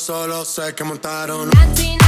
Solo sé que montaron